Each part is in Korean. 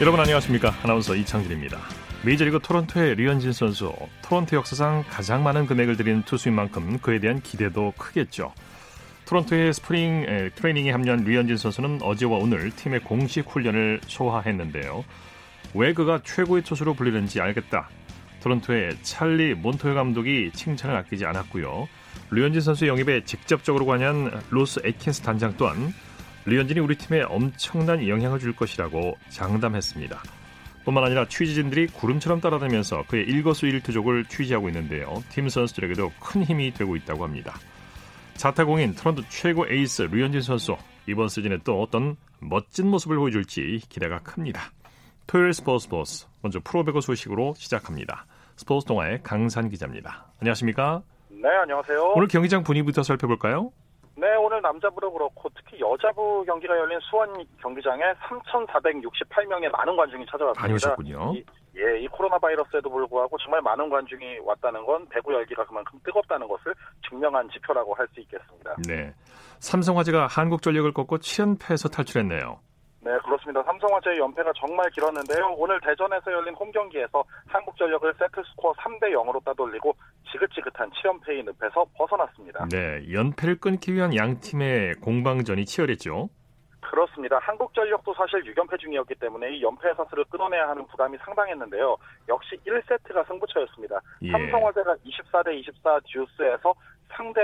여러분 안녕하십니까? 아나운서 이창진입니다. 메이저리그 토론토의 류현진 선수, 토론토 역사상 가장 많은 금액을 들인 투수인 만큼 그에 대한 기대도 크겠죠. 토론토의 스프링 트레이닝에 합류한 류현진 선수는 어제와 오늘 팀의 공식 훈련을 소화했는데요. 왜 그가 최고의 투수로 불리는지 알겠다. 토론토의 찰리 몬토 감독이 칭찬을 아끼지 않았고요. 류현진 선수 영입에 직접적으로 관여한 로스 에킨스 단장 또한 류현진이 우리 팀에 엄청난 영향을 줄 것이라고 장담했습니다. 뿐만 아니라 취재진들이 구름처럼 따라다니면서 그의 일거수일투족을 취재하고 있는데요. 팀 선수들에게도 큰 힘이 되고 있다고 합니다. 자타공인 토론토 최고 에이스 류현진 선수, 이번 시즌에 또 어떤 멋진 모습을 보여줄지 기대가 큽니다. 토요일 스포츠 먼저 프로배구 소식으로 시작합니다. 스포츠 동아의 강산 기자입니다. 안녕하십니까? 네, 안녕하세요. 오늘 경기장 분위기부터 살펴볼까요? 네, 오늘 남자부도 그렇고 특히 여자부 경기가 열린 수원 경기장에 3,468명의 많은 관중이 찾아왔습니다. 다녀오셨군요. 이 코로나 바이러스에도 불구하고 정말 많은 관중이 왔다는 건 배구 열기가 그만큼 뜨겁다는 것을 증명한 지표라고 할 수 있겠습니다. 네, 삼성화재가 한국전력을 꺾고 7연패에서 탈출했네요. 네, 그렇습니다. 삼성화재의 연패가 정말 길었는데요. 오늘 대전에서 열린 홈경기에서 한국전력을 세트스코어 3-0으로 따돌리고 지긋지긋한 7연패의 늪에서 벗어났습니다. 네, 연패를 끊기 위한 양팀의 공방전이 치열했죠. 그렇습니다. 한국전력도 사실 6연패 중이었기 때문에 이 연패 사슬을 끊어내야 하는 부담이 상당했는데요. 역시 1세트가 승부처였습니다. 예. 삼성화재가 24-24 듀스에서 상대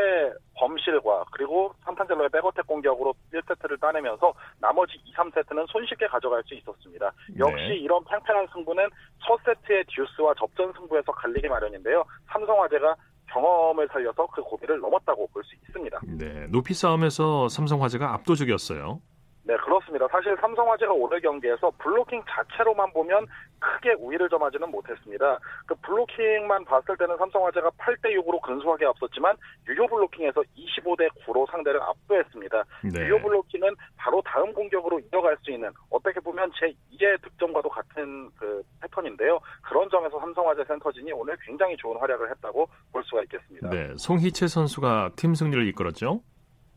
범실과 그리고 산탄젤로의 백어택 공격으로 1세트를 따내면서 나머지 2, 3세트는 손쉽게 가져갈 수 있었습니다. 역시 네. 이런 팽팽한 승부는 첫 세트의 듀스와 접전 승부에서 갈리기 마련인데요. 삼성화재가 경험을 살려서 그 고비를 넘었다고 볼 수 있습니다. 네, 높이 싸움에서 삼성화재가 압도적이었어요. 네, 그렇습니다. 사실 삼성화재가 오늘 경기에서 블로킹 자체로만 보면 크게 우위를 점하지는 못했습니다. 그 블로킹만 봤을 때는 삼성화재가 8-6으로 근소하게 앞섰지만 유효 블로킹에서 25-9로 상대를 압도했습니다. 네. 유효 블로킹은 바로 다음 공격으로 이어갈 수 있는, 어떻게 보면 제2의 득점과도 같은 그 패턴인데요. 그런 점에서 삼성화재 센터진이 오늘 굉장히 좋은 활약을 했다고 볼 수가 있겠습니다. 네, 송희채 선수가 팀 승리를 이끌었죠?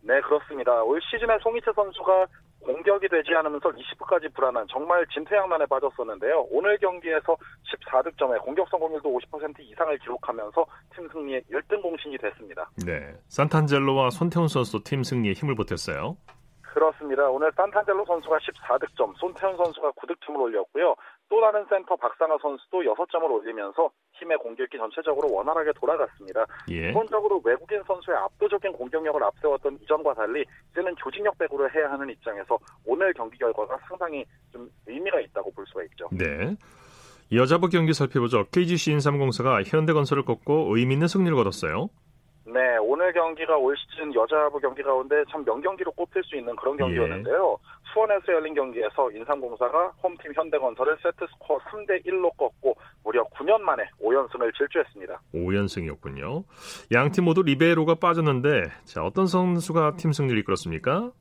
네, 그렇습니다. 올 시즌에 송희채 선수가 공격이 되지 않으면서 리시브까지 불안한 정말 진퇴양난에 빠졌었는데요. 오늘 경기에서 14득점에 공격 성공률도 50% 이상을 기록하면서 팀 승리의 1등 공신이 됐습니다. 네, 산탄젤로와 손태훈 선수도 팀 승리에 힘을 보탰어요. 그렇습니다. 오늘 산탄젤로 선수가 14득점, 손태훈 선수가 9득점을 올렸고요. 또 다른 센터 박상아 선수도 6점을 올리면서 팀의 공격이 전체적으로 원활하게 돌아갔습니다. 예. 기본적으로 외국인 선수의 압도적인 공격력을 앞세웠던 이전과 달리 이제는 조직력 배구를 해야 하는 입장에서 오늘 경기 결과가 상당히 좀 의미가 있다고 볼 수가 있죠. 네. 여자부 경기 살펴보죠. KGC 인삼공사가 현대건설을 꺾고 의미 있는 승리를 거뒀어요. 네, 오늘 경기가 올 시즌 여자부 경기 가운데 참 명경기로 꼽힐 수 있는 그런 경기였는데요. 예. 수원에서 열린 경기에서 인삼공사가 홈팀 현대건설을 세트스코어 3-1로 꺾고 무려 9년 만에 5연승을 질주했습니다. 5연승이었군요. 양팀 모두 리베로가 빠졌는데 자, 어떤 선수가 팀 승리를 이끌었습니까?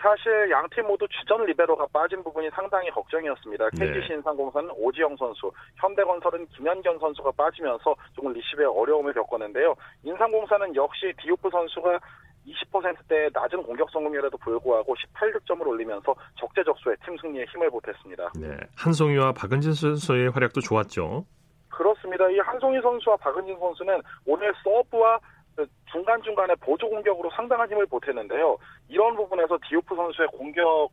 사실 양팀 모두 주전 리베로가 빠진 부분이 상당히 걱정이었습니다. KGC 인삼공사는 오지영 선수, 현대건설은 김현경 선수가 빠지면서 조금 리시브에 어려움을 겪었는데요. 인삼공사는 역시 디오프 선수가 20%대의 낮은 공격 성공률에도 불구하고 18득점을 올리면서 적재적소에 팀 승리에 힘을 보탰습니다. 네, 한송이와 박은진 선수의 활약도 좋았죠. 그렇습니다. 이 한송이 선수와 박은진 선수는 오늘 서브와 중간중간에 보조 공격으로 상당한 힘을 보탰는데요. 이런 부분에서 디오프 선수의 공격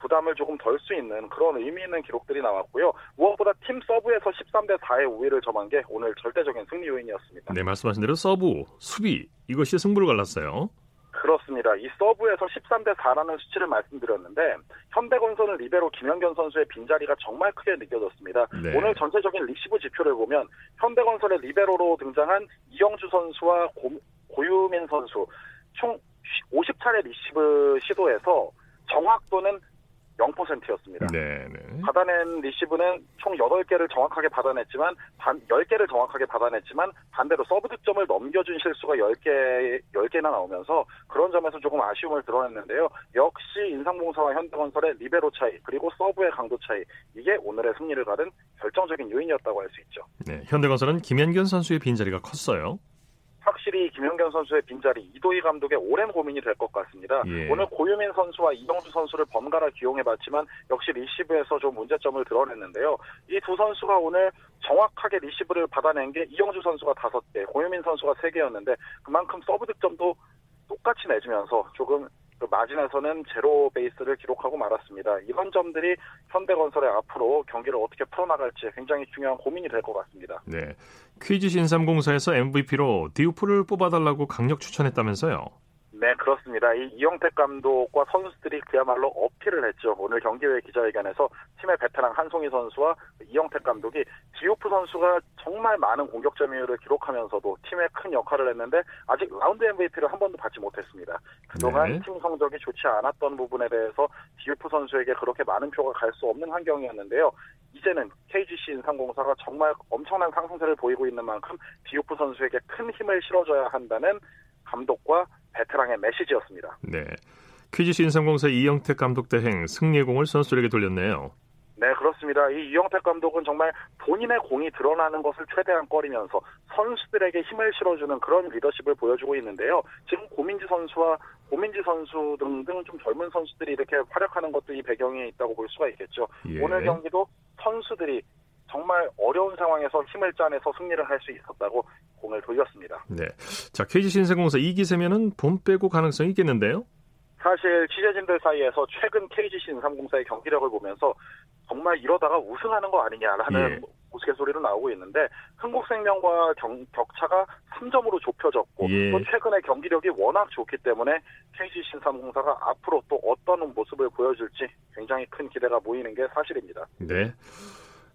부담을 조금 덜 수 있는 그런 의미 있는 기록들이 나왔고요. 무엇보다 팀 서브에서 13-4의 우위를 점한 게 오늘 절대적인 승리 요인이었습니다. 네, 말씀하신 대로 서브, 수비 이것이 승부를 갈랐어요. 그렇습니다. 이 서브에서 13-4라는 수치를 말씀드렸는데 현대건설은 리베로 김현경 선수의 빈자리가 정말 크게 느껴졌습니다. 네. 오늘 전체적인 리시브 지표를 보면 현대건설의 리베로로 등장한 이영주 선수와 고유민 선수 총 50차례 리시브 시도에서 정확도는 0%였습니다. 네네. 받아낸 리시브는 총 8개를 정확하게 받아냈지만 10개를 정확하게 받아냈지만 반대로 서브 득점을 넘겨준 실수가 10개나 나오면서 그런 점에서 조금 아쉬움을 드러냈는데요. 역시 인삼공사와 현대건설의 리베로 차이 그리고 서브의 강도 차이 이게 오늘의 승리를 가른 결정적인 요인이었다고 할 수 있죠. 네, 현대건설은 김현균 선수의 빈자리가 컸어요. 확실히 김연경 선수의 빈자리 이도희 감독의 오랜 고민이 될 것 같습니다. 예. 오늘 고유민 선수와 이영주 선수를 번갈아 기용해봤지만 역시 리시브에서 좀 문제점을 드러냈는데요. 이 두 선수가 오늘 정확하게 리시브를 받아낸 게 이영주 선수가 5개, 고유민 선수가 3개였는데 그만큼 서브 득점도 똑같이 내주면서 조금 그 마진에서는 제로 베이스를 기록하고 말았습니다. 이런 점들이 현대건설의 앞으로 경기를 어떻게 풀어나갈지 굉장히 중요한 고민이 될 것 같습니다. 네, KGC 인삼공사에서 MVP로 디우프를 뽑아달라고 강력 추천했다면서요? 네, 그렇습니다. 이 이영택 감독과 선수들이 그야말로 어필을 했죠. 오늘 경기회 기자회견에서 팀의 베테랑 한송희 선수와 이영택 감독이 디오프 선수가 정말 많은 공격 점유율을 기록하면서도 팀에 큰 역할을 했는데 아직 라운드 MVP를 한 번도 받지 못했습니다. 그동안 네. 팀 성적이 좋지 않았던 부분에 대해서 디오프 선수에게 그렇게 많은 표가 갈 수 없는 환경이었는데요. 이제는 KGC 인삼공사가 정말 엄청난 상승세를 보이고 있는 만큼 디오프 선수에게 큰 힘을 실어줘야 한다는 감독과 베테랑의 메시지였습니다. 네, KGC 인삼공사 이영택 감독 대행 승리의 공을 선수들에게 돌렸네요. 네, 그렇습니다. 이 이영택 감독은 정말 본인의 공이 드러나는 것을 최대한 꺼리면서 선수들에게 힘을 실어주는 그런 리더십을 보여주고 있는데요. 지금 고민지 선수 등등 좀 젊은 선수들이 이렇게 활약하는 것도 이 배경에 있다고 볼 수가 있겠죠. 예. 오늘 경기도 선수들이 정말 어려운 상황에서 힘을 짜내서 승리를 할 수 있었다고 공을 돌렸습니다. 네, 자 KGC 인삼공사 2기세면은 봄 빼고 가능성이 있겠는데요? 사실 취재진들 사이에서 최근 KGC 인삼공사의 경기력을 보면서 정말 이러다가 우승하는 거 아니냐라는 예. 우스갯소리로 나오고 있는데 흥국생명과 격차가 3점으로 좁혀졌고 예. 또 최근에 경기력이 워낙 좋기 때문에 KGC 인삼공사가 앞으로 또 어떤 모습을 보여줄지 굉장히 큰 기대가 모이는 게 사실입니다. 네.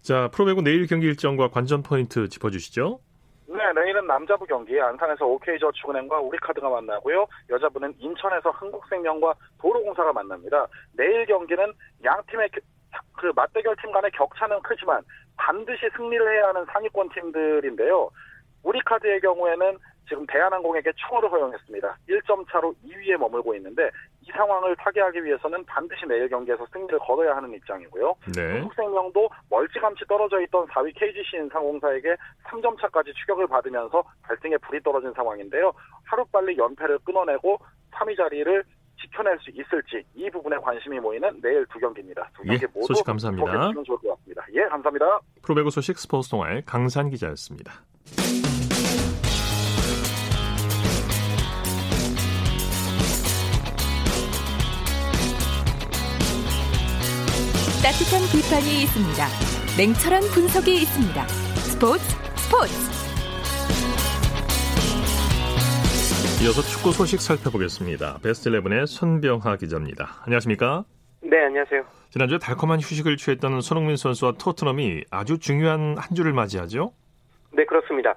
자, 프로배구 내일 경기 일정과 관전 포인트 짚어주시죠. 네, 내일은 남자부 경기 안산에서 OK저축은행과 우리카드가 만나고요. 여자부는 인천에서 흥국생명과 도로공사가 만납니다. 내일 경기는 양 팀의 그 맞대결팀 간의 격차는 크지만 반드시 승리를 해야 하는 상위권 팀들인데요. 우리카드의 경우에는 지금 대한항공에게 추월을 허용했습니다. 1점 차로 2위에 머물고 있는데 이 상황을 타개하기 위해서는 반드시 내일 경기에서 승리를 거둬야 하는 입장이고요. 네. 한국생명도 멀찌감치 떨어져 있던 4위 KGC 인삼공사에게 3점 차까지 추격을 받으면서 갈등에 불이 떨어진 상황인데요. 하루빨리 연패를 끊어내고 3위 자리를 지켜낼 수 있을지 이 부분에 관심이 모이는 내일 두 경기입니다. 두 경기 예, 모두 소식 감사합니다. 좋을 것 같습니다. 예, 감사합니다. 프로배구 소식 스포츠 동아의 강산 기자였습니다. 따뜻한 비판이 있습니다. 냉철한 분석이 있습니다. 스포츠. 이어서 축구 소식 살펴보겠습니다. 베스트 11의 손병하 기자입니다. 안녕하십니까? 네, 안녕하세요. 지난주에 달콤한 휴식을 취했던 손흥민 선수와 토트넘이 아주 중요한 한 주를 맞이하죠? 네, 그렇습니다.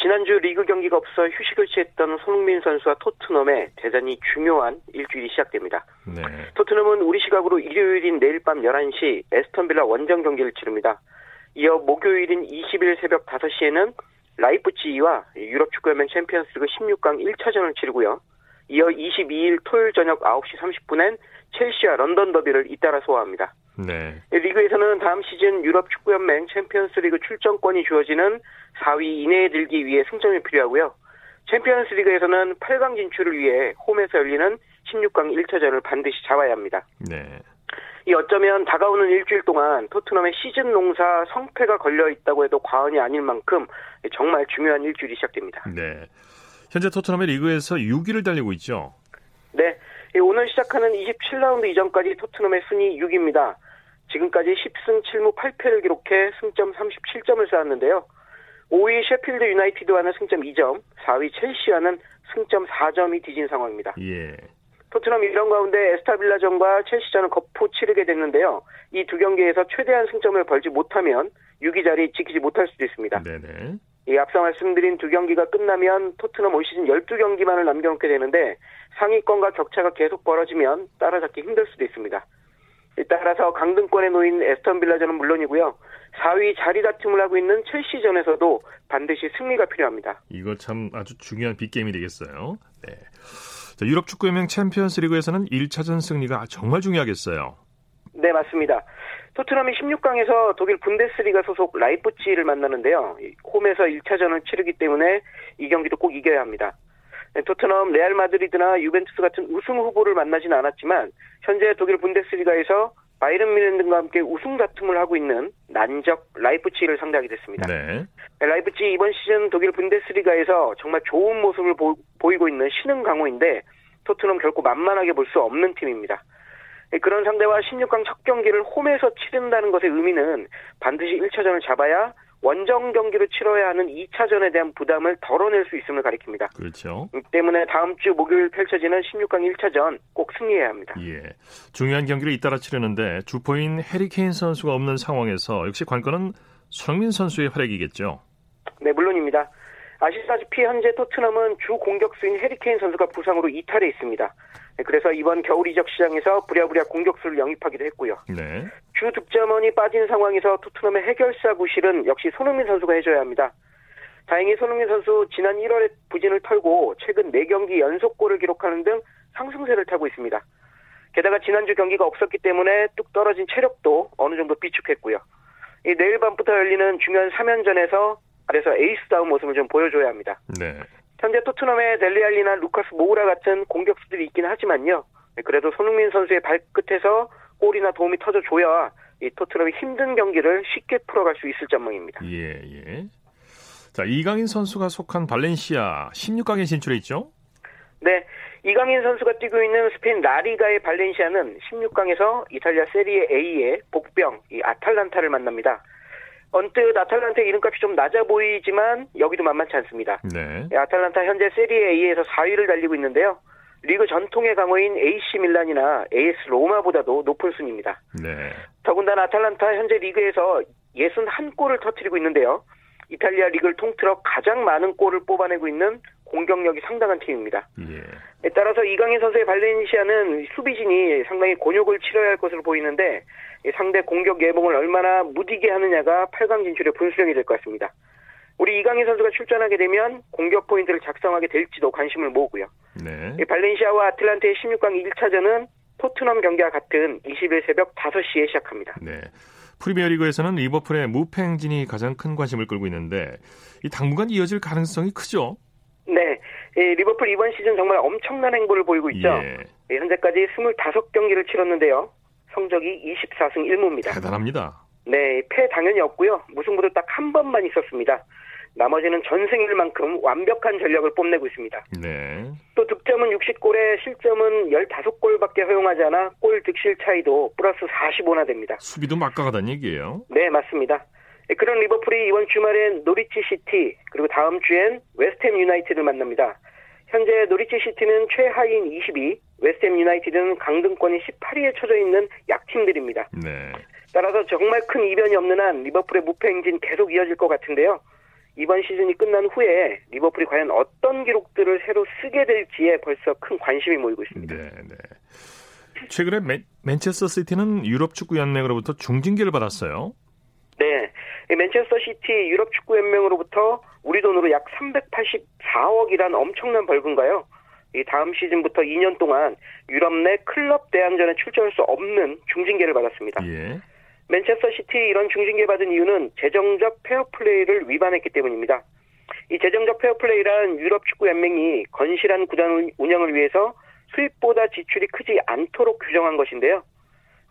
지난주 리그 경기가 없어 휴식을 취했던 손흥민 선수와 토트넘의 대단히 중요한 일주일이 시작됩니다. 네. 토트넘은 우리 시각으로 일요일인 내일 밤 11시 애스턴 빌라 원정 경기를 치릅니다. 이어 목요일인 20일 새벽 5시에는 라이프치히와 유럽축구연맹 챔피언스리그 16강 1차전을 치르고요. 이어 22일 토요일 저녁 9시 30분엔 첼시와 런던 더비를 잇따라 소화합니다. 네. 리그에서는 다음 시즌 유럽 축구연맹 챔피언스리그 출전권이 주어지는 4위 이내에 들기 위해 승점이 필요하고요. 챔피언스리그에서는 8강 진출을 위해 홈에서 열리는 16강 1차전을 반드시 잡아야 합니다. 네. 이 어쩌면 다가오는 일주일 동안 토트넘의 시즌 농사 성패가 걸려 있다고 해도 과언이 아닐 만큼 정말 중요한 일주일이 시작됩니다. 네. 현재 토트넘의 리그에서 6위를 달리고 있죠. 네. 오늘 시작하는 27라운드 이전까지 토트넘의 순위 6위입니다. 지금까지 10승 7무 8패를 기록해 승점 37점을 쌓았는데요. 5위 셰필드 유나이티드와는 승점 2점, 4위 첼시와는 승점 4점이 뒤진 상황입니다. 예. 토트넘 이런 가운데 에스턴 빌라전과 첼시전을 거푸 치르게 됐는데요. 이 두 경기에서 최대한 승점을 벌지 못하면 6위 자리 지키지 못할 수도 있습니다. 네네. 예, 앞서 말씀드린 두 경기가 끝나면 토트넘 올 시즌 12경기만을 남겨놓게 되는데 상위권과 격차가 계속 벌어지면 따라잡기 힘들 수도 있습니다. 따라서 강등권에 놓인 애스턴 빌라전은 물론이고요. 4위 자리 다툼을 하고 있는 첼시전에서도 반드시 승리가 필요합니다. 이거 참 아주 중요한 빅게임이 되겠어요. 네. 자, 유럽 축구연맹 챔피언스 리그에서는 1차전 승리가 정말 중요하겠어요. 네, 맞습니다. 토트넘이 16강에서 독일 분데스리가 소속 라이프치히를 만나는데요. 홈에서 1차전을 치르기 때문에 이 경기도 꼭 이겨야 합니다. 토트넘, 레알 마드리드나 유벤투스 같은 우승 후보를 만나진 않았지만 현재 독일 분데스리가에서 바이에른 뮌헨과 함께 우승 다툼을 하고 있는 난적 라이프치히를 상대하게 됐습니다. 네. 라이프치히 이번 시즌 독일 분데스리가에서 정말 좋은 모습을 보이고 있는 신흥 강호인데 토트넘 결코 만만하게 볼 수 없는 팀입니다. 그런 상대와 16강 첫 경기를 홈에서 치른다는 것의 의미는 반드시 1차전을 잡아야 원정 경기로 치러야 하는 2차전에 대한 부담을 덜어낼 수 있음을 가리킵니다. 그렇죠. 때문에 다음 주 목요일 펼쳐지는 16강 1차전 꼭 승리해야 합니다. 예, 중요한 경기를 잇따라 치르는데 주포인 해리케인 선수가 없는 상황에서 역시 관건은 손흥민 선수의 활약이겠죠? 네, 물론입니다. 아시다시피 현재 토트넘은 주 공격수인 해리케인 선수가 부상으로 이탈해 있습니다. 그래서 이번 겨울 이적 시장에서 부랴부랴 공격수를 영입하기도 했고요. 네. 주 득점원이 빠진 상황에서 토트넘의 해결사 구실은 역시 손흥민 선수가 해줘야 합니다. 다행히 손흥민 선수 지난 1월에 부진을 털고 최근 4경기 연속골을 기록하는 등 상승세를 타고 있습니다. 게다가 지난주 경기가 없었기 때문에 뚝 떨어진 체력도 어느 정도 비축했고요. 내일 밤부터 열리는 중요한 3연전에서 그래서 에이스다운 모습을 좀 보여줘야 합니다. 네. 현재 토트넘에 델리알리나 루카스 모우라 같은 공격수들이 있긴 하지만요. 그래도 손흥민 선수의 발끝에서 골이나 도움이 터져줘야 이 토트넘이 힘든 경기를 쉽게 풀어갈 수 있을 전망입니다. 예. 자, 이강인 선수가 속한 발렌시아 16강에 진출했죠? 네. 이강인 선수가 뛰고 있는 스페인 라리가의 발렌시아는 16강에서 이탈리아 세리에 A의 복병 이 아탈란타를 만납니다. 언뜻 아탈란타의 이름값이 좀 낮아 보이지만 여기도 만만치 않습니다. 네. 아탈란타 현재 세리에 A에서 4위를 달리고 있는데요. 리그 전통의 강호인 AC 밀란이나 AS 로마보다도 높은 순입니다. 네. 더군다나 아탈란타 현재 리그에서 61골을 터뜨리고 있는데요. 이탈리아 리그를 통틀어 가장 많은 골을 뽑아내고 있는 공격력이 상당한 팀입니다. 예. 따라서 이강인 선수의 발렌시아는 수비진이 상당히 곤욕을 치러야 할 것으로 보이는데 상대 공격 예봉을 얼마나 무디게 하느냐가 8강 진출의 분수령이 될 것 같습니다. 우리 이강인 선수가 출전하게 되면 공격 포인트를 작성하게 될지도 관심을 모으고요. 네. 발렌시아와 아틀란타의 16강 1차전은 토트넘 경기와 같은 20일 새벽 5시에 시작합니다. 네. 프리미어리그에서는 리버풀의 무패 행진이 가장 큰 관심을 끌고 있는데 이 당분간 이어질 가능성이 크죠? 네. 리버풀 이번 시즌 정말 엄청난 행보를 보이고 있죠. 예. 현재까지 25경기를 치렀는데요. 성적이 24승 1무입니다. 대단합니다. 네. 패 당연히 없고요. 무승부도 딱 한 번만 있었습니다. 나머지는 전승일 만큼 완벽한 전력을 뽐내고 있습니다. 네. 또 득점은 60골에 실점은 15골밖에 허용하지 않아 골 득실 차이도 플러스 45나 됩니다. 수비도 막강하다는 얘기예요? 네, 맞습니다. 그런 리버풀이 이번 주말엔 노리치시티 그리고 다음 주엔 웨스트햄 유나이티드를 만납니다. 현재 노리치시티는 최하위인 22, 웨스트햄 유나이티드는 강등권이 18위에 처져 있는 약팀들입니다. 네. 따라서 정말 큰 이변이 없는 한 리버풀의 무패 행진 계속 이어질 것 같은데요. 이번 시즌이 끝난 후에 리버풀이 과연 어떤 기록들을 새로 쓰게 될지에 벌써 큰 관심이 모이고 있습니다. 네. 최근에 맨체스터시티는 유럽축구연맹으로부터 중징계를 받았어요. 네. 맨체스터시티 유럽축구연맹으로부터 우리 돈으로 약 384억이란 엄청난 벌금가요. 다음 시즌부터 2년 동안 유럽 내 클럽 대항전에 출전할 수 없는 중징계를 받았습니다. 예. 맨체스터시티 이런 중징계 받은 이유는 재정적 페어플레이를 위반했기 때문입니다. 이 재정적 페어플레이란 유럽축구연맹이 건실한 구단 운영을 위해서 수입보다 지출이 크지 않도록 규정한 것인데요.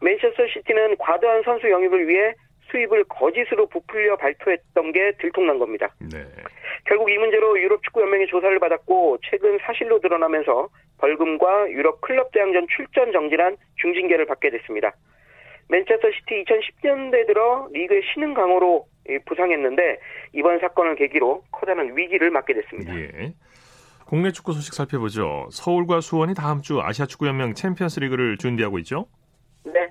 맨체스터시티는 과도한 선수 영입을 위해 수입을 거짓으로 부풀려 발표했던 게 들통난 겁니다. 네. 결국 이 문제로 유럽축구연맹이 조사를 받았고 최근 사실로 드러나면서 벌금과 유럽 클럽 대항전 출전 정지란 중징계를 받게 됐습니다. 맨체스터시티 2010년대 들어 리그의 신흥 강호로 부상했는데 이번 사건을 계기로 커다란 위기를 맞게 됐습니다. 예. 국내 축구 소식 살펴보죠. 서울과 수원이 다음 주 아시아축구연맹 챔피언스리그를 준비하고 있죠? 네.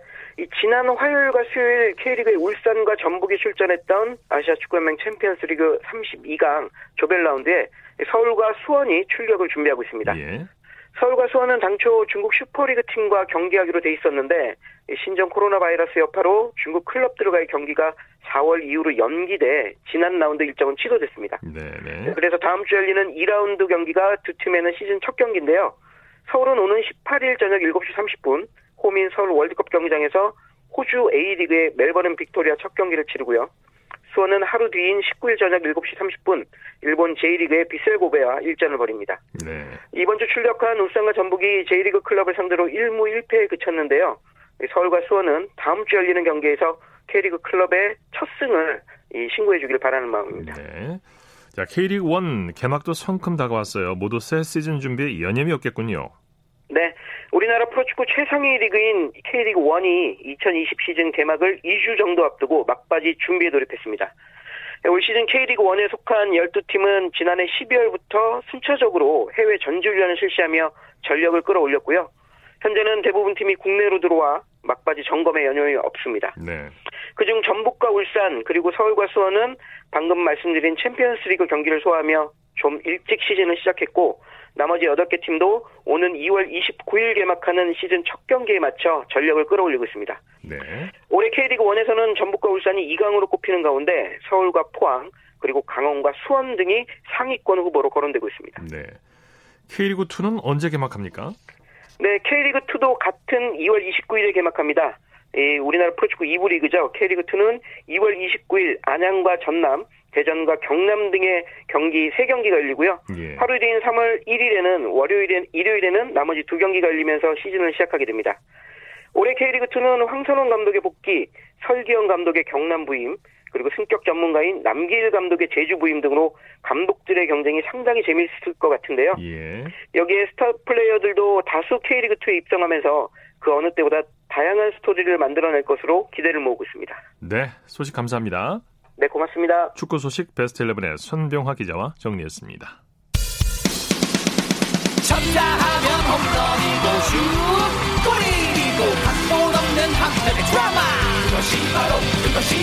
지난 화요일과 수요일 K리그의 울산과 전북이 출전했던 아시아축구연맹 챔피언스리그 32강 조별라운드에 서울과 수원이 출격을 준비하고 있습니다. 예. 서울과 수원은 당초 중국 슈퍼리그 팀과 경기하기로 돼 있었는데 신종 코로나 바이러스 여파로 중국 클럽들과의 경기가 4월 이후로 연기돼 지난 라운드 일정은 취소됐습니다. 네네. 그래서 다음 주 열리는 2라운드 경기가 두 팀에는 시즌 첫 경기인데요. 서울은 오는 18일 저녁 7시 30분 홈인 서울 월드컵 경기장에서 호주 A리그의 멜버른 빅토리아 첫 경기를 치르고요. 수원은 하루 뒤인 19일 저녁 7시 30분 일본 J리그의 비셀고베와 1전을 벌입니다. 네. 이번 주 출격한 울산과 전북이 J리그 클럽을 상대로 1무 1패에 그쳤는데요. 서울과 수원은 다음 주 열리는 경기에서 K리그 클럽의 첫 승을 신고해 주길 바라는 마음입니다. 네. 자, K리그 1 개막도 성큼 다가왔어요. 모두 새 시즌 준비에 여념이 없겠군요. 네. 우리나라 프로축구 최상위 리그인 K리그 1이 2020 시즌 개막을 2주 정도 앞두고 막바지 준비에 돌입했습니다. 올 시즌 K리그 1에 속한 12팀은 지난해 12월부터 순차적으로 해외 전지훈련을 실시하며 전력을 끌어올렸고요. 현재는 대부분 팀이 국내로 들어와 막바지 점검에 연연이 없습니다. 네. 그중 전북과 울산 그리고 서울과 수원은 방금 말씀드린 챔피언스리그 경기를 소화하며 좀 일찍 시즌을 시작했고 나머지 8개 팀도 오는 2월 29일 개막하는 시즌 첫 경기에 맞춰 전력을 끌어올리고 있습니다. 네. 올해 K리그 1에서는 전북과 울산이 2강으로 꼽히는 가운데 서울과 포항 그리고 강원과 수원 등이 상위권 후보로 거론되고 있습니다. 네. K리그 2는 언제 개막합니까? 네, K리그 2도 같은 2월 29일에 개막합니다. 우리나라 프로축구 2부 리그죠. K리그 2는 2월 29일 안양과 전남, 대전과 경남 등의 경기 3경기가 열리고요. 예. 하루 뒤인 3월 1일에는 일요일에는 나머지 2경기가 열리면서 시즌을 시작하게 됩니다. 올해 K리그 2는 황선홍 감독의 복귀, 설기현 감독의 경남 부임, 그리고 승격 전문가인 남기일 감독의 제주 부임 등으로 감독들의 경쟁이 상당히 재미있을 것 같은데요. 예. 여기에 스타 플레이어들도 다수 K리그2에 입성하면서 그 어느 때보다 다양한 스토리를 만들어낼 것으로 기대를 모으고 있습니다. 네, 소식 감사합니다. 네, 고맙습니다. 축구 소식 베스트 11의 손병화 기자와 정리했습니다. 쳤다 하면 홈런이고 슛 골이고 각본 없는 학생의 드라마 그것이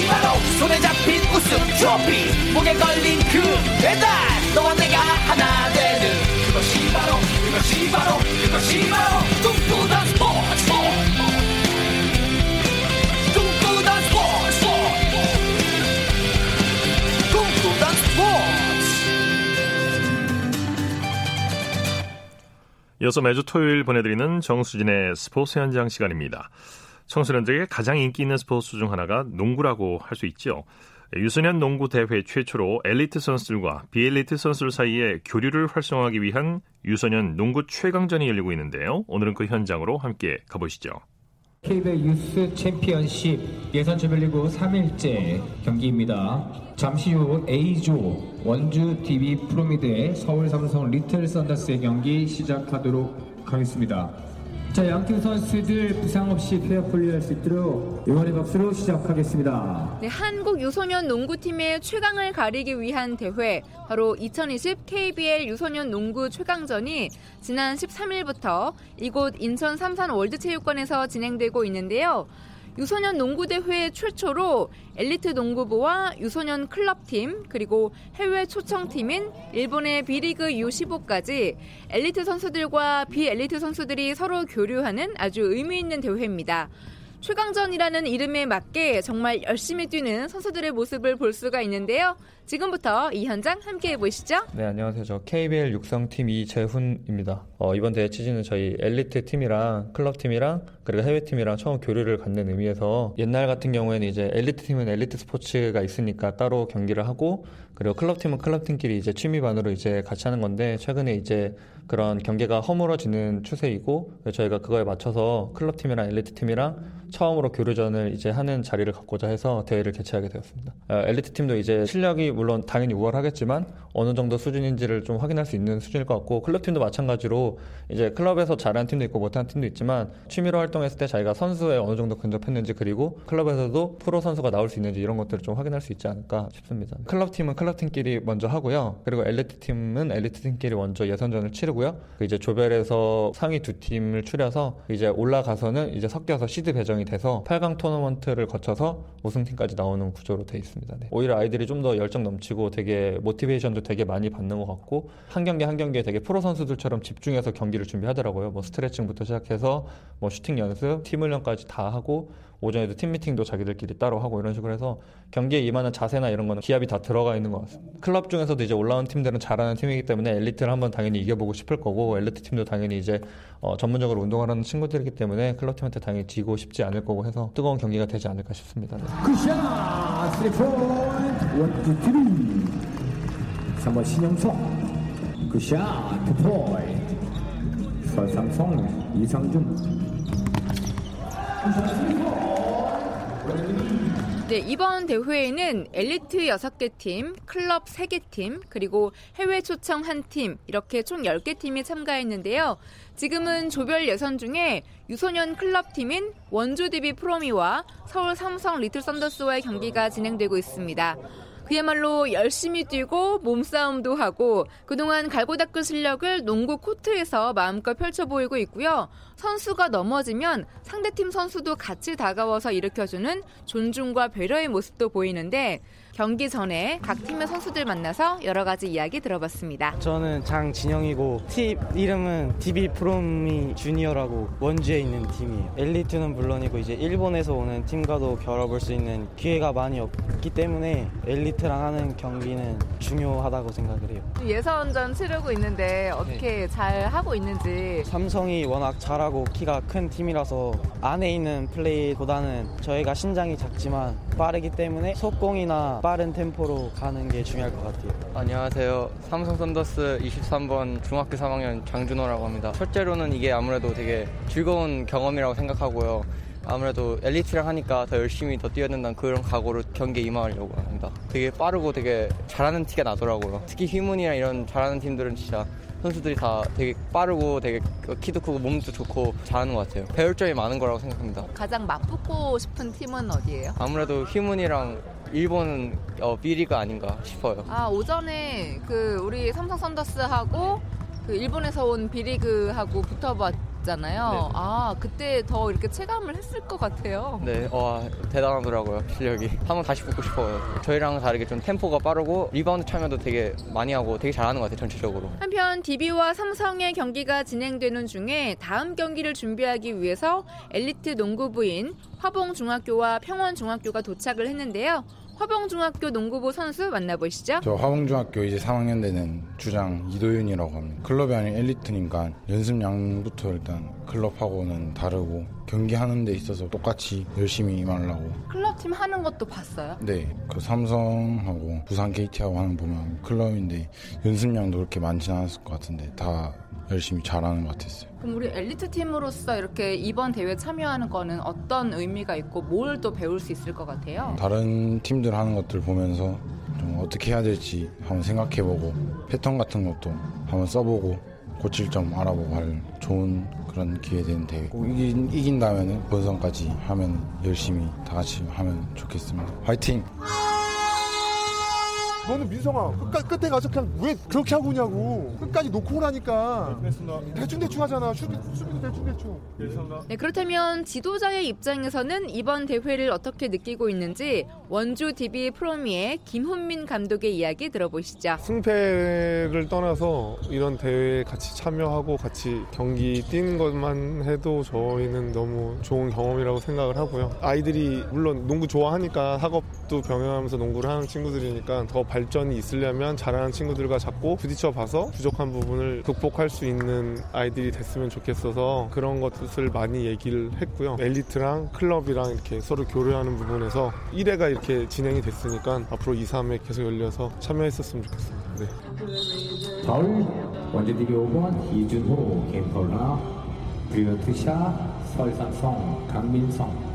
바로 손에 잡힌 우승 트로피 목에 걸린 그 배달 너와 내가 하나 되는 그것이 바로 꿈꾸던 스포츠 이어서 매주 토요일 보내드리는 정수진의 스포츠 현장 시간입니다. 청소년들에게 가장 인기 있는 스포츠 중 하나가 농구라고 할 수 있죠. 유소년 농구 대회 최초로 엘리트 선수들과 비엘리트 선수들 사이에 교류를 활성화하기 위한 유소년 농구 최강전이 열리고 있는데요. 오늘은 그 현장으로 함께 가보시죠. KBL 유스 챔피언십 예선 조별리그 3일째 경기입니다. 잠시 후 A조 원주DB 프로미 대 서울 삼성 리틀 선더스의 경기 시작하도록 하겠습니다. 자, 양팀 선수들 부상 없이 플레이오프 분리할 수 있도록 응원의 박수로 시작하겠습니다. 네, 한국 유소년 농구팀의 최강을 가리기 위한 대회, 바로 2020 KBL 유소년 농구 최강전이 지난 13일부터 이곳 인천 삼산 월드체육관에서 진행되고 있는데요. 유소년 농구대회 최초로 엘리트 농구부와 유소년 클럽팀 그리고 해외 초청팀인 일본의 B리그 U15까지 엘리트 선수들과 비엘리트 선수들이 서로 교류하는 아주 의미 있는 대회입니다. 최강전이라는 이름에 맞게 정말 열심히 뛰는 선수들의 모습을 볼 수가 있는데요. 지금부터 이 현장 함께해 보시죠. 네, 안녕하세요. 저 KBL 육성팀 이재훈입니다. 이번 대회 취지는 저희 엘리트 팀이랑 클럽 팀이랑 그리고 해외 팀이랑 처음 교류를 갖는 의미에서 옛날 같은 경우에는 이제 엘리트 팀은 엘리트 스포츠가 있으니까 따로 경기를 하고 그리고 클럽 팀은 클럽 팀끼리 이제 취미반으로 이제 같이 하는 건데 최근에 이제 그런 경계가 허물어지는 추세이고 저희가 그거에 맞춰서 클럽 팀이랑 엘리트 팀이랑 처음으로 교류전을 이제 하는 자리를 갖고자 해서 대회를 개최하게 되었습니다. 엘리트 팀도 이제 실력이 물론 당연히 우월하겠지만 어느 정도 수준인지를 좀 확인할 수 있는 수준일 것 같고 클럽팀도 마찬가지로 이제 클럽에서 잘하는 팀도 있고 못하는 팀도 있지만 취미로 활동했을 때 자기가 선수에 어느 정도 근접했는지 그리고 클럽에서도 프로 선수가 나올 수 있는지 이런 것들을 좀 확인할 수 있지 않을까 싶습니다. 클럽팀은 클럽팀끼리 먼저 하고요. 그리고 엘리트팀은 엘리트팀끼리 먼저 예선전을 치르고요. 이제 조별에서 상위 두 팀을 추려서 이제 올라가서는 이제 섞여서 시드 배정이 돼서 8강 토너먼트를 거쳐서 우승팀까지 나오는 구조로 돼 있습니다. 네. 오히려 아이들이 좀 더 열정 넘치고 되게 모티베이션도 되게 많이 받는 것 같고 한 경기 한 경기에 되게 프로 선수들처럼 집중해서 경기를 준비하더라고요. 뭐 스트레칭부터 시작해서 뭐 슈팅 연습, 팀 훈련까지 다 하고 오전에도 팀 미팅도 자기들끼리 따로 하고 이런 식으로 해서 경기에 임하는 자세나 이런 거는 기합이 다 들어가 있는 것 같습니다. 클럽 중에서도 이제 올라온 팀들은 잘하는 팀이기 때문에 엘리트를 한번 당연히 이겨보고 싶을 거고, 엘리트 팀도 당연히 이제 전문적으로 운동하는 친구들이기 때문에 클럽팀한테 당연히 지고 싶지 않을 거고 해서 뜨거운 경기가 되지 않을까 싶습니다. 굿샷! 3포인트! 1, 2, 3! 3번 신영석! 굿샷! 2포인트! 서울 삼성 이상준! 네, 이번 대회에는 엘리트 6개 팀, 클럽 3개 팀, 그리고 해외 초청 1팀, 이렇게 총 10개 팀이 참가했는데요. 지금은 조별 예선 중에 유소년 클럽팀인 원주DB 프로미와 서울 삼성 리틀 선더스와의 경기가 진행되고 있습니다. 그야말로 열심히 뛰고 몸싸움도 하고 그동안 갈고 닦은 실력을 농구 코트에서 마음껏 펼쳐 보이고 있고요. 선수가 넘어지면 상대팀 선수도 같이 다가와서 일으켜주는 존중과 배려의 모습도 보이는데, 경기 전에 각 팀의 선수들 만나서 여러 가지 이야기 들어봤습니다. 저는 장진영이고 팀 이름은 DB 프로미 주니어라고 원주에 있는 팀이에요. 엘리트는 물론이고 이제 일본에서 오는 팀과도 겨뤄볼 수 있는 기회가 많이 없기 때문에 엘리트랑 하는 경기는 중요하다고 생각을 해요. 예선전 치르고 있는데 어떻게 잘 하고 있는지. 삼성이 워낙 잘하고 키가 큰 팀이라서 안에 있는 플레이보다는 저희가 신장이 작지만 빠르기 때문에 속공이나 빠른 템포로 가는 게 중요할 것 같아요. 안녕하세요. 삼성 선더스 23번 중학교 3학년 장준호라고 합니다. 첫째로는 이게 아무래도 되게 즐거운 경험이라고 생각하고요. 아무래도 엘리트랑 하니까 더 열심히 더 뛰어야 된다는 그런 각오로 경기에 임하려고 합니다. 되게 빠르고 되게 잘하는 티가 나더라고요. 특히 휘문이나 이런 잘하는 팀들은 진짜 선수들이 다 되게 빠르고 되게 키도 크고 몸도 좋고 잘하는 것 같아요. 배울 점이 많은 거라고 생각합니다. 가장 맞붙고 싶은 팀은 어디예요? 아무래도 휘문이랑 일본은 B리가 아닌가 싶어요. 아, 오전에 그 우리 삼성 선더스하고 그 일본에서 온 B리그하고 붙어봤잖아요. 네. 아, 그때 더 이렇게 체감을 했을 것 같아요. 네, 대단하더라고요, 실력이. 한번 다시 붙고 싶어요. 저희랑 다르게 좀 템포가 빠르고 리바운드 참여도 되게 많이 하고 되게 잘하는 것 같아요, 전체적으로. 한편 DB와 삼성의 경기가 진행되는 중에 다음 경기를 준비하기 위해서 엘리트 농구부인 화봉 중학교와 평원 중학교가 도착을 했는데요. 화봉 중학교 농구부 선수 만나보시죠. 저 화봉 중학교 이제 3학년 되는 주장 이도윤이라고 합니다. 클럽이 아닌 엘리트니까 연습량부터 일단 클럽하고는 다르고 경기하는 데 있어서 똑같이 열심히 임하려고. 클럽팀 하는 것도 봤어요? 네. 그 삼성하고 부산 KT하고 하는 거 보면 클럽인데 연습량도 그렇게 많지는 않았을 것 같은데 다 열심히 잘하는 것 같았어요. 그럼 우리 엘리트 팀으로서 이렇게 이번 대회 참여하는 거는 어떤 의미가 있고 뭘 또 배울 수 있을 것 같아요? 다른 팀들 하는 것들 보면서 좀 어떻게 해야 될지 한번 생각해보고 패턴 같은 것도 한번 써보고 고칠 점 알아보고 할 좋은 그런 기회된 대회. 꼭 이긴다면 본선까지 하면 열심히 다 같이 하면 좋겠습니다. 화이팅! 너는 민성아 끝에 가서 그냥 왜 그렇게 하고 있냐고. 끝까지 놓고 오라니까. 대충대충 하잖아. 수비도 대충대충. 네, 그렇다면 지도자의 입장에서는 이번 대회를 어떻게 느끼고 있는지 원주 DB 프로미의 김훈민 감독의 이야기 들어보시죠. 승패를 떠나서 이런 대회에 같이 참여하고 같이 경기 뛴 것만 해도 저희는 너무 좋은 경험이라고 생각을 하고요. 아이들이 물론 농구 좋아하니까 학업도 병행하면서 농구를 하는 친구들이니까 더 발전이 있으려면 잘하는 친구들과 자꾸 부딪혀봐서 부족한 부분을 극복할 수 있는 아이들이 됐으면 좋겠어서 그런 것을 많이 얘기를 했고요. 엘리트랑 클럽이랑 이렇게 서로 교류하는 부분에서 1회가 이렇게 진행이 됐으니까 앞으로 2, 3회 계속 열려서 참여했었으면 좋겠습니다. 네. 서울 원주DB 5번 이준호 개펄라 그리고 투샷 서울삼성 강민성.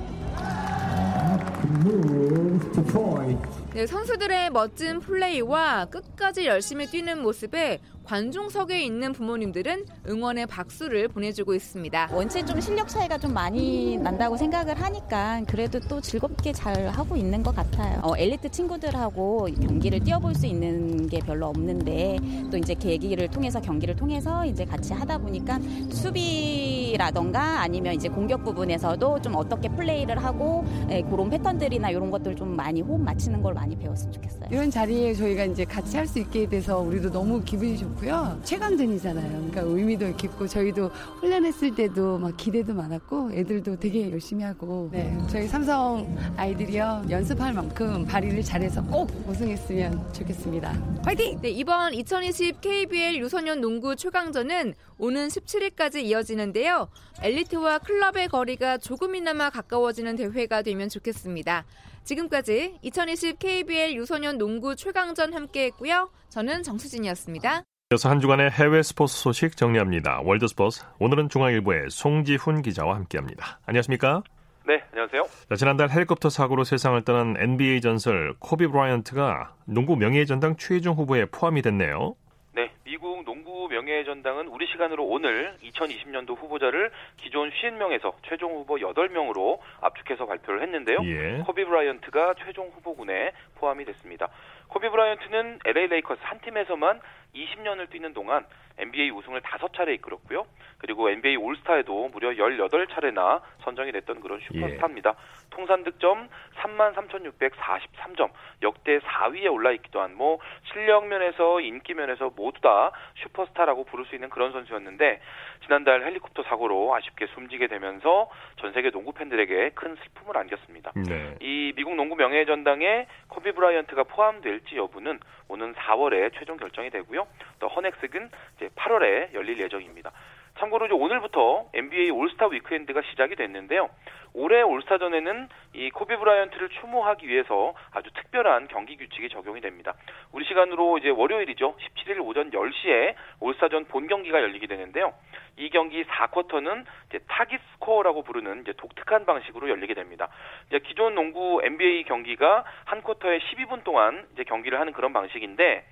네, 선수들의 멋진 플레이와 끝까지 열심히 뛰는 모습에 관중석에 있는 부모님들은 응원의 박수를 보내주고 있습니다. 원체 좀 실력 차이가 좀 많이 난다고 생각을 하니까 그래도 또 즐겁게 잘 하고 있는 것 같아요. 엘리트 친구들하고 경기를 뛰어볼 수 있는 게 별로 없는데 또 이제 경기를 통해서 이제 같이 하다 보니까 수비라던가 아니면 이제 공격 부분에서도 좀 어떻게 플레이를 하고 그런 패턴들이나 이런 것들 좀 많이 호흡 맞추는 걸 많이 배웠으면 좋겠어요. 이런 자리에 저희가 이제 같이 할 수 있게 돼서 우리도 너무 기분이 좋고요. 최강전이잖아요. 그러니까 의미도 깊고 저희도 훈련했을 때도 막 기대도 많았고 애들도 되게 열심히 하고. 네, 저희 삼성 아이들이요 연습할 만큼 발휘를 잘해서 꼭 우승했으면 좋겠습니다. 화이팅! 네, 이번 2020 KBL 유소년 농구 최강전은 오는 17일까지 이어지는데요. 엘리트와 클럽의 거리가 조금이나마 가까워지는 대회가 되면 좋겠습니다. 지금까지 2020 KBL 유소년 농구 최강전 함께했고요. 저는 정수진이었습니다. 이어서 한 주간의 해외 스포츠 소식 정리합니다. 월드스포츠 오늘은 중앙일보의 송지훈 기자와 함께합니다. 안녕하십니까? 네, 안녕하세요. 자, 지난달 헬리콥터 사고로 세상을 떠난 NBA 전설 코비 브라이언트가 농구 명예의 전당 최종 후보에 포함이 됐네요. 네, 미국 농구 명예의 전당은 우리 시간으로 오늘 2020년도 후보자를 기존 50명에서 최종 후보 8명으로 압축해서 발표를 했는데요. 예. 코비 브라이언트가 최종 후보군에 포함이 됐습니다. 코비 브라이언트는 LA 레이커스 한 팀에서만 20년을 뛰는 동안 NBA 우승을 5차례 이끌었고요. 그리고 NBA 올스타에도 무려 18차례나 선정이 됐던 그런 슈퍼스타입니다. 예. 통산 득점 33,643점, 역대 4위에 올라있기도 한 뭐 실력 면에서 인기 면에서 모두 다 슈퍼스타라고 부를 수 있는 그런 선수였는데 지난달 헬리콥터 사고로 아쉽게 숨지게 되면서 전 세계 농구 팬들에게 큰 슬픔을 안겼습니다. 네. 이 미국 농구 명예의 전당에 코비 브라이언트가 포함될지 여부는 오는 4월에 최종 결정이 되고요. 또 헌액식은 이제 8월에 열릴 예정입니다. 참고로 이제 오늘부터 NBA 올스타 위크엔드가 시작이 됐는데요. 올해 올스타전에는 이 코비 브라이언트를 추모하기 위해서 아주 특별한 경기 규칙이 적용이 됩니다. 우리 시간으로 이제 월요일이죠. 17일 오전 10시에 올스타전 본 경기가 열리게 되는데요. 이 경기 4쿼터는 이제 타깃 스코어라고 부르는 이제 독특한 방식으로 열리게 됩니다. 이제 기존 농구 NBA 경기가 한 쿼터에 12분 동안 이제 경기를 하는 그런 방식인데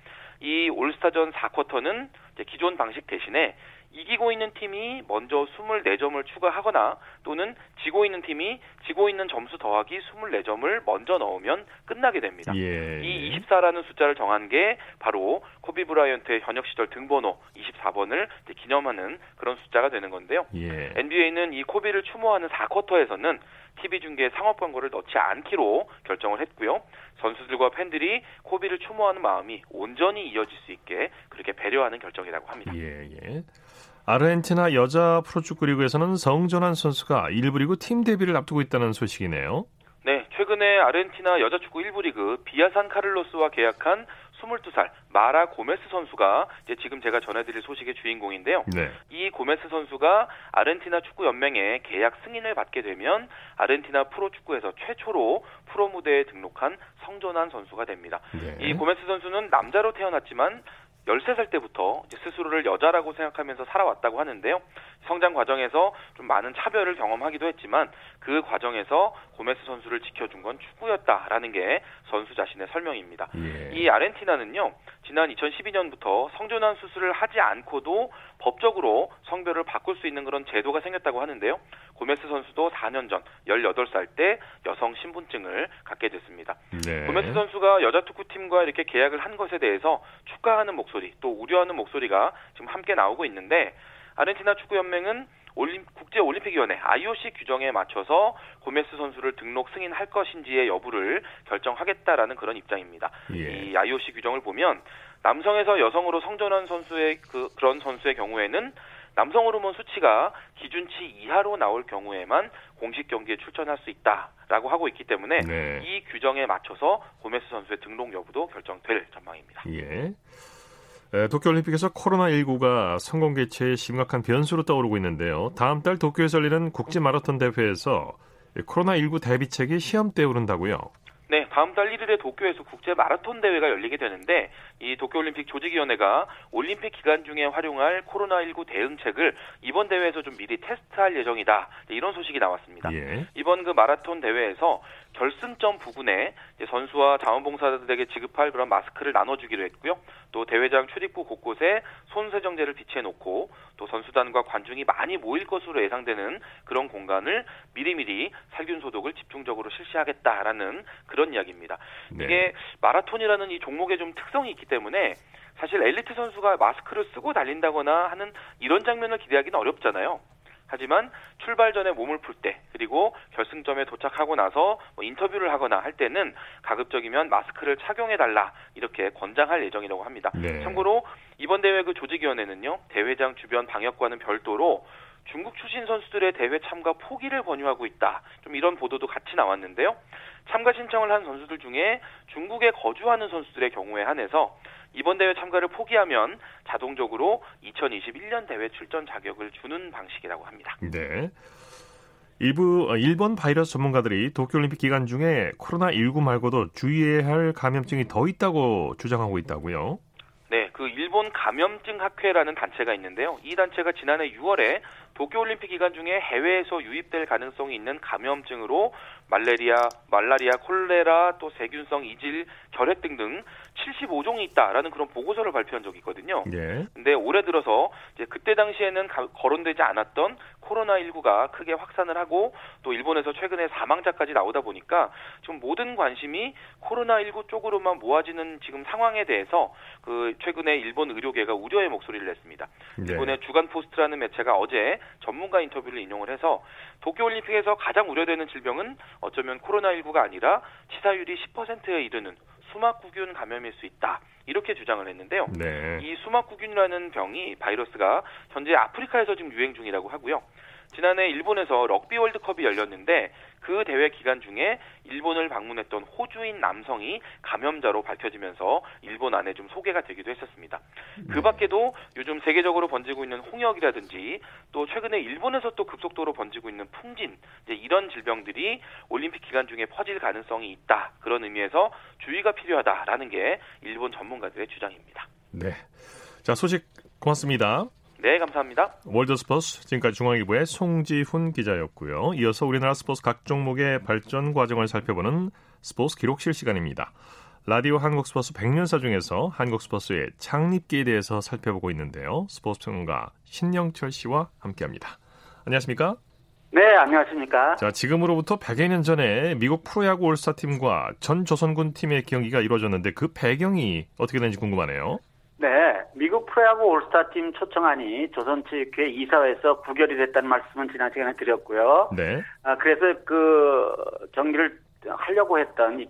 이 올스타전 4쿼터는 이제 기존 방식 대신에 이기고 있는 팀이 먼저 24점을 추가하거나 또는 지고 있는 팀이 지고 있는 점수 더하기 24점을 먼저 넣으면 끝나게 됩니다. 예. 이 24라는 숫자를 정한 게 바로 코비 브라이언트의 현역 시절 등번호 24번을 이제 기념하는 그런 숫자가 되는 건데요. 예. NBA는 이 코비를 추모하는 4쿼터에서는 TV중계 상업광고를 넣지 않기로 결정을 했고요. 선수들과 팬들이 코비를 추모하는 마음이 온전히 이어질 수 있게 그렇게 배려하는 결정이라고 합니다. 예, 예. 아르헨티나 여자 프로축구 리그에서는 성전환 선수가 1부 리그 팀 데뷔를 앞두고 있다는 소식이네요. 네, 최근에 아르헨티나 여자 축구 1부 리그 비아산 카를로스와 계약한 22살 마라 고메스 선수가 이제 지금 제가 전해드릴 소식의 주인공인데요. 네. 이 고메스 선수가 아르헨티나 축구연맹의 계약 승인을 받게 되면 아르헨티나 프로축구에서 최초로 프로 무대에 등록한 성전환 선수가 됩니다. 네. 이 고메스 선수는 남자로 태어났지만 13살 때부터 스스로를 여자라고 생각하면서 살아왔다고 하는데요. 성장 과정에서 좀 많은 차별을 경험하기도 했지만 그 과정에서 고메스 선수를 지켜준 건 축구였다라는 게 선수 자신의 설명입니다. 예. 이 아르헨티나는요. 지난 2012년부터 성전환 수술을 하지 않고도 법적으로 성별을 바꿀 수 있는 그런 제도가 생겼다고 하는데요. 고메스 선수도 4년 전 18살 때 여성 신분증을 갖게 됐습니다. 네. 고메스 선수가 여자 축구팀과 이렇게 계약을 한 것에 대해서 축하하는 목소리 또 우려하는 목소리가 지금 함께 나오고 있는데 아르헨티나 축구연맹은 국제올림픽위원회 IOC 규정에 맞춰서 고메스 선수를 등록 승인할 것인지의 여부를 결정하겠다라는 그런 입장입니다. 예. 이 IOC 규정을 보면 남성에서 여성으로 성전환 선수의 그런 선수의 경우에는 남성 호르몬 수치가 기준치 이하로 나올 경우에만 공식 경기에 출전할 수 있다라고 하고 있기 때문에 네. 이 규정에 맞춰서 고메스 선수의 등록 여부도 결정될 전망입니다. 예. 도쿄올림픽에서 코로나19가 성공 개최에 심각한 변수로 떠오르고 있는데요. 다음 달 도쿄에서 열리는 국제마라톤 대회에서 코로나19 대비책이 시험대에 오른다고요? 네, 다음 달 1일에 도쿄에서 국제 마라톤 대회가 열리게 되는데 이 도쿄올림픽 조직위원회가 올림픽 기간 중에 활용할 코로나19 대응책을 이번 대회에서 좀 미리 테스트할 예정이다. 이런 소식이 나왔습니다. 예. 이번 그 마라톤 대회에서 결승점 부근에 선수와 자원봉사자들에게 지급할 그런 마스크를 나눠주기로 했고요. 또 대회장 출입구 곳곳에 손세정제를 비치해놓고 또 선수단과 관중이 많이 모일 것으로 예상되는 그런 공간을 미리미리 살균소독을 집중적으로 실시하겠다라는 그런 이야기입니다. 네. 이게 마라톤이라는 이 종목의 좀 특성이 있기 때문에 사실 엘리트 선수가 마스크를 쓰고 달린다거나 하는 이런 장면을 기대하기는 어렵잖아요. 하지만 출발 전에 몸을 풀 때 그리고 결승 결승점에 도착하고 나서 뭐 인터뷰를 하거나 할 때는 가급적이면 마스크를 착용해달라 이렇게 권장할 예정이라고 합니다. 네. 참고로 이번 대회 그 조직위원회는요, 대회장 주변 방역과는 별도로 중국 출신 선수들의 대회 참가 포기를 권유하고 있다. 좀 이런 보도도 같이 나왔는데요. 참가 신청을 한 선수들 중에 중국에 거주하는 선수들의 경우에 한해서 이번 대회 참가를 포기하면 자동적으로 2021년 대회 출전 자격을 주는 방식이라고 합니다. 네. 일부 일본 바이러스 전문가들이 도쿄올림픽 기간 중에 코로나19 말고도 주의해야 할 감염증이 더 있다고 주장하고 있다고요. 네, 그 일본 감염증 학회라는 단체가 있는데요. 이 단체가 지난해 6월에 도쿄올림픽 기간 중에 해외에서 유입될 가능성이 있는 감염증으로 말라리아, 콜레라, 또 세균성 이질, 결핵 등등 75종이 있다라는 그런 보고서를 발표한 적이 있거든요. 네. 근데 올해 들어서 이제 그때 당시에는 거론되지 않았던 코로나19가 크게 확산을 하고 또 일본에서 최근에 사망자까지 나오다 보니까 지금 모든 관심이 코로나19 쪽으로만 모아지는 지금 상황에 대해서 그 최근에 일본 의료계가 우려의 목소리를 냈습니다. 네. 일본의 주간 포스트라는 매체가 어제 전문가 인터뷰를 인용을 해서 도쿄올림픽에서 가장 우려되는 질병은 어쩌면 코로나19가 아니라 치사율이 10%에 이르는 수막구균 감염일 수 있다. 이렇게 주장을 했는데요. 네. 이 수막구균이라는 병이 바이러스가 현재 아프리카에서 지금 유행 중이라고 하고요. 지난해 일본에서 럭비 월드컵이 열렸는데 그 대회 기간 중에 일본을 방문했던 호주인 남성이 감염자로 밝혀지면서 일본 안에 좀 소개가 되기도 했었습니다. 그 밖에도 요즘 세계적으로 번지고 있는 홍역이라든지 또 최근에 일본에서 또 급속도로 번지고 있는 풍진, 이제 이런 질병들이 올림픽 기간 중에 퍼질 가능성이 있다. 그런 의미에서 주의가 필요하다라는 게 일본 전문가들의 주장입니다. 네. 자, 소식 고맙습니다. 네, 감사합니다. 월드스포츠 지금까지 중앙일보의 송지훈 기자였고요. 이어서 우리나라 스포츠 각 종목의 발전 과정을 살펴보는 스포츠 기록실 시간입니다. 라디오 한국스포츠 100년사 중에서 한국스포츠의 창립기에 대해서 살펴보고 있는데요. 스포츠 평론가 신영철 씨와 함께합니다. 안녕하십니까? 네, 안녕하십니까? 자, 지금으로부터 100여 년 전에 미국 프로야구 올스타팀과 전 조선군 팀의 경기가 이루어졌는데 그 배경이 어떻게 되는지 궁금하네요. 네, 미국 프로야구 올스타팀 초청안이 조선 측회 이사회에서 부결이 됐다는 말씀은 지난 시간에 드렸고요. 네. 그래서 그 경기를 하려고 했던,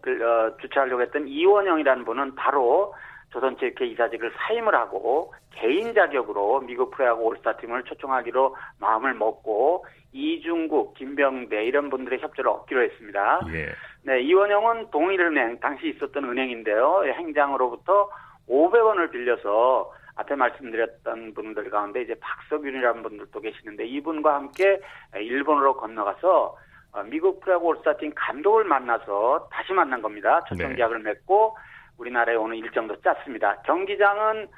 주최하려고 했던 이원영이라는 분은 바로 조선 측회 이사직을 사임을 하고 개인 자격으로 미국 프로야구 올스타팀을 초청하기로 마음을 먹고 이중국, 김병대 이런 분들의 협조를 얻기로 했습니다. 예. 네, 이원영은 동일은행, 당시 있었던 은행인데요. 행장으로부터 500원을 빌려서 앞에 말씀드렸던 분들 가운데 이제 박석윤이라는 분들도 계시는데 이분과 함께 일본으로 건너가서 미국 프로야구 올스타팀 감독을 만나서 다시 만난 겁니다. 초청 계약을 맺고 우리나라에 오는 일정도 짰습니다. 경기장은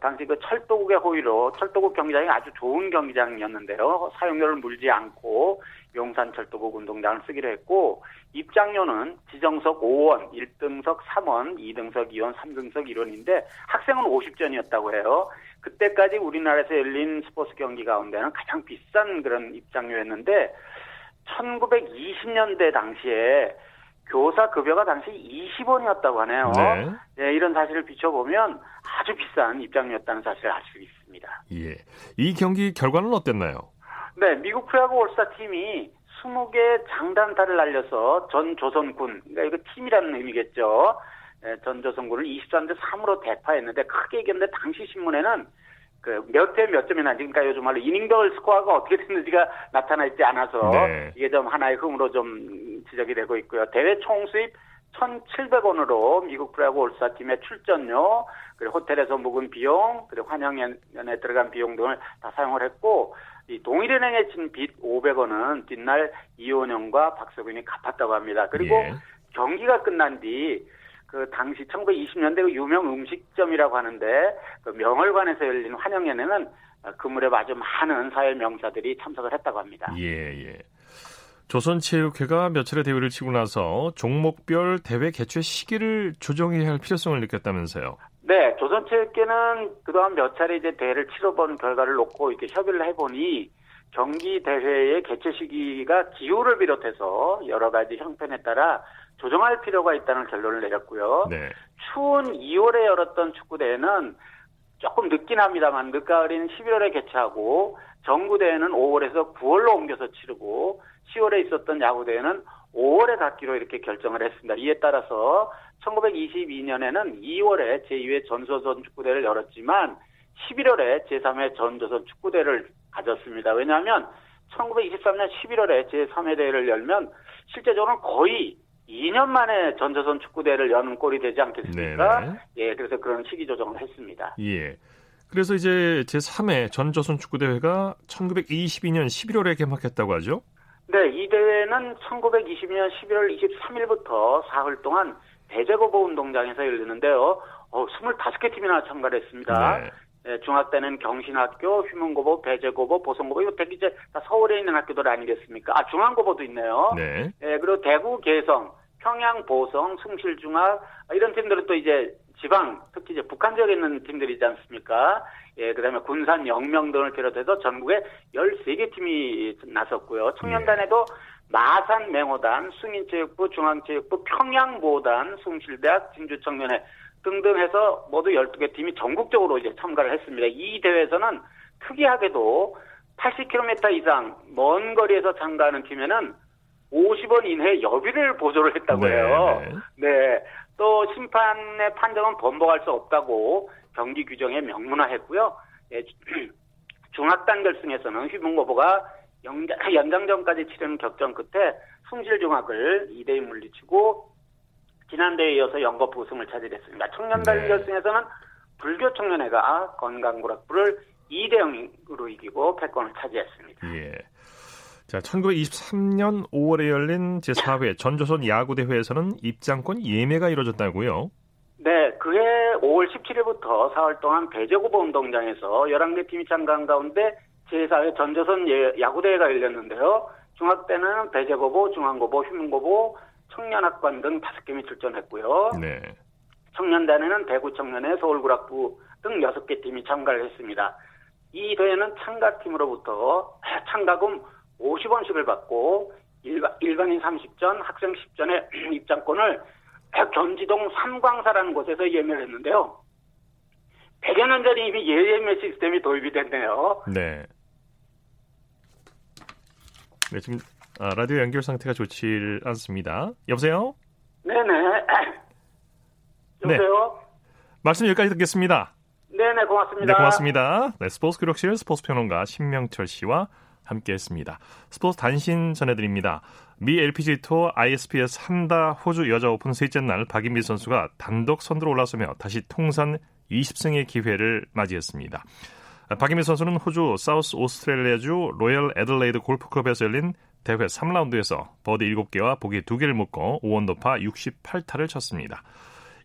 당시 그 철도국의 호의로 철도국 경기장이 아주 좋은 경기장이었는데요. 사용료를 물지 않고 용산 철도국 운동장을 쓰기로 했고 입장료는 지정석 5원, 1등석 3원, 2등석 2원, 3등석 1원인데 학생은 50전이었다고 해요. 그때까지 우리나라에서 열린 스포츠 경기 가운데는 가장 비싼 그런 입장료였는데 1920년대 당시에 교사 급여가 당시 20원이었다고 하네요. 네. 네, 이런 사실을 비춰보면 아주 비싼 입장료였다는 사실을 알 수 있습니다. 예. 이 경기 결과는 어땠나요? 네, 미국 프로야구 올스타팀이 20개 장단타를 날려서 전 조선군, 그러니까 이거 팀이라는 의미겠죠. 네, 전 조선군을 23대 3으로 대파했는데 크게 이겼는데 당시 신문에는 몇 대 몇 점이 나지, 그러니까 요즘 말로 이닝별 스코어가 어떻게 됐는지가 나타나 있지 않아서 네. 이게 좀 하나의 흠으로 좀 지적이 되고 있고요. 대회 총 수입 1,700원으로 미국 프로야구 올스타팀의 출전료, 그리고 호텔에서 묵은 비용, 그리고 환영연에 들어간 비용 등을 다 사용을 했고 이 동일은행에 진 빚 500원은 뒷날 이원영과 박석윤이 갚았다고 합니다. 그리고 예. 경기가 끝난 뒤 그 당시 1920년대 그 유명 음식점이라고 하는데 그 명월관에서 열린 환영연회는 그 무렵 아주 많은 사회 명사들이 참석을 했다고 합니다. 예. 조선체육회가 몇 차례 대회를 치고 나서 종목별 대회 개최 시기를 조정해야 할 필요성을 느꼈다면서요? 네, 조선체육회는 그동안 몇 차례 이제 대회를 치러본 결과를 놓고 이렇게 협의를 해보니 경기 대회의 개최 시기가 기후를 비롯해서 여러 가지 형편에 따라 조정할 필요가 있다는 결론을 내렸고요. 네. 추운 2월에 열었던 축구대회는 조금 늦긴 합니다만 늦가을인 11월에 개최하고 정구대회는 5월에서 9월로 옮겨서 치르고 10월에 있었던 야구대회는 5월에 갖기로 이렇게 결정을 했습니다. 이에 따라서 1922년에는 2월에 제2회 전조선 축구대회를 열었지만 11월에 제3회 전조선 축구대회를 가졌습니다. 왜냐하면 1923년 11월에 제3회 대회를 열면 실제적으로는 거의 2년 만에 전조선 축구대회를 여는 꼴이 되지 않겠습니까? 네네. 예, 그래서 그런 시기 조정을 했습니다. 예. 그래서 이제 제3회 전조선 축구대회가 1922년 11월에 개막했다고 하죠? 네, 이 대회는 1922년 11월 23일부터 사흘 동안 배제거부 운동장에서 열리는데요. 25개 팀이나 참가를 했습니다. 네. 예, 중학 때는 경신학교, 휴문고보, 배제고보, 보성고보, 이거 대기 이제 다 서울에 있는 학교들 아니겠습니까? 아, 중앙고보도 있네요. 네. 예, 그리고 대구, 개성, 평양, 보성, 숭실중학, 이런 팀들은 또 이제 지방, 특히 이제 북한 지역에 있는 팀들이지 않습니까? 예, 그 다음에 군산, 영명 등을 비롯해서 전국에 13개 팀이 나섰고요. 청년단에도 마산, 맹호단, 숭인체육부, 중앙체육부, 평양보단, 숭실대학, 진주청년회, 등등 해서 모두 12개 팀이 전국적으로 이제 참가를 했습니다. 이 대회에서는 특이하게도 80km 이상 먼 거리에서 참가하는 팀에는 50원 이내의 여비를 보조를 했다고 해요. 네. 네. 또 심판의 판정은 번복할 수 없다고 경기 규정에 명문화했고요. 예, 중학단 결승에서는 휘문고보가 연장전까지 치르는 격전 끝에 숭실중학을 2대1 물리치고 지난대에 이어서 연거푸 우승을 차지했습니다. 청년단 결승에서는 불교 청년회가 건강구락부를 2대0으로 이기고 패권을 차지했습니다. 예. 자, 1923년 5월에 열린 제4회 전조선 야구대회에서는 입장권 예매가 이루어졌다고요? 네, 그해 5월 17일부터 4월 동안 배제고보 운동장에서 11개 팀이 참가한 가운데 제4회 전조선 야구대회가 열렸는데요. 중학 때는 배제고보, 중앙고보, 휴문고보, 청년학관 등 5개 팀이 출전했고요. 네. 청년단에는 대구 청년회, 서울구락부 등 6개 팀이 참가를 했습니다. 이 대회는 참가팀으로부터 참가금 50원씩을 받고 일반인 30전, 학생 10전의 입장권을 견지동 삼광사라는 곳에서 예매를 했는데요. 100여 년 전에 이미 예매 시스템이 도입이 됐네요. 네. 네, 지금 라디오 연결 상태가 좋지 않습니다. 여보세요? 네네. 여보세요? 네. 말씀 여기까지 듣겠습니다. 네네, 고맙습니다. 네, 고맙습니다. 네, 스포츠 기록실 스포츠 평론가 신명철 씨와 함께했습니다. 스포츠 단신 전해드립니다. 미 LPGA 투어 ISPS 한다 호주 여자 오픈 셋째 날 박인비 선수가 단독 선두로 올라서며 다시 통산 20승의 기회를 맞이했습니다. 박인비 선수는 호주 사우스 오스트레일리아주 로열 애들레이드 골프클럽에서 열린 대회 3라운드에서 버디 7개와 보기 2개를 묶어 5언더파 68타를 쳤습니다.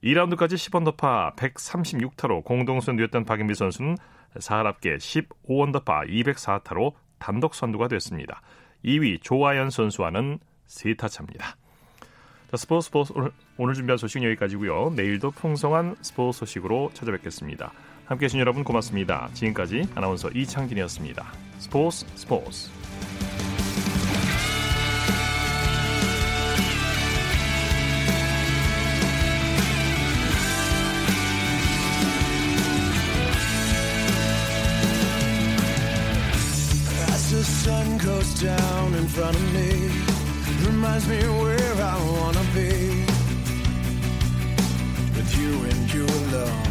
2라운드까지 10언더파 136타로 공동선두였던 박인비 선수는 4할 합계 15언더파 204타로 단독 선두가 됐습니다. 2위 조아연 선수와는 3타 차입니다. 자, 스포츠 오늘 준비한 소식은 여기까지고요. 내일도 풍성한 스포츠 소식으로 찾아뵙겠습니다. 함께해 주신 여러분 고맙습니다. 지금까지 아나운서 이창진이었습니다. 스포츠. Down in front of me reminds me where I wanna be with you and you alone.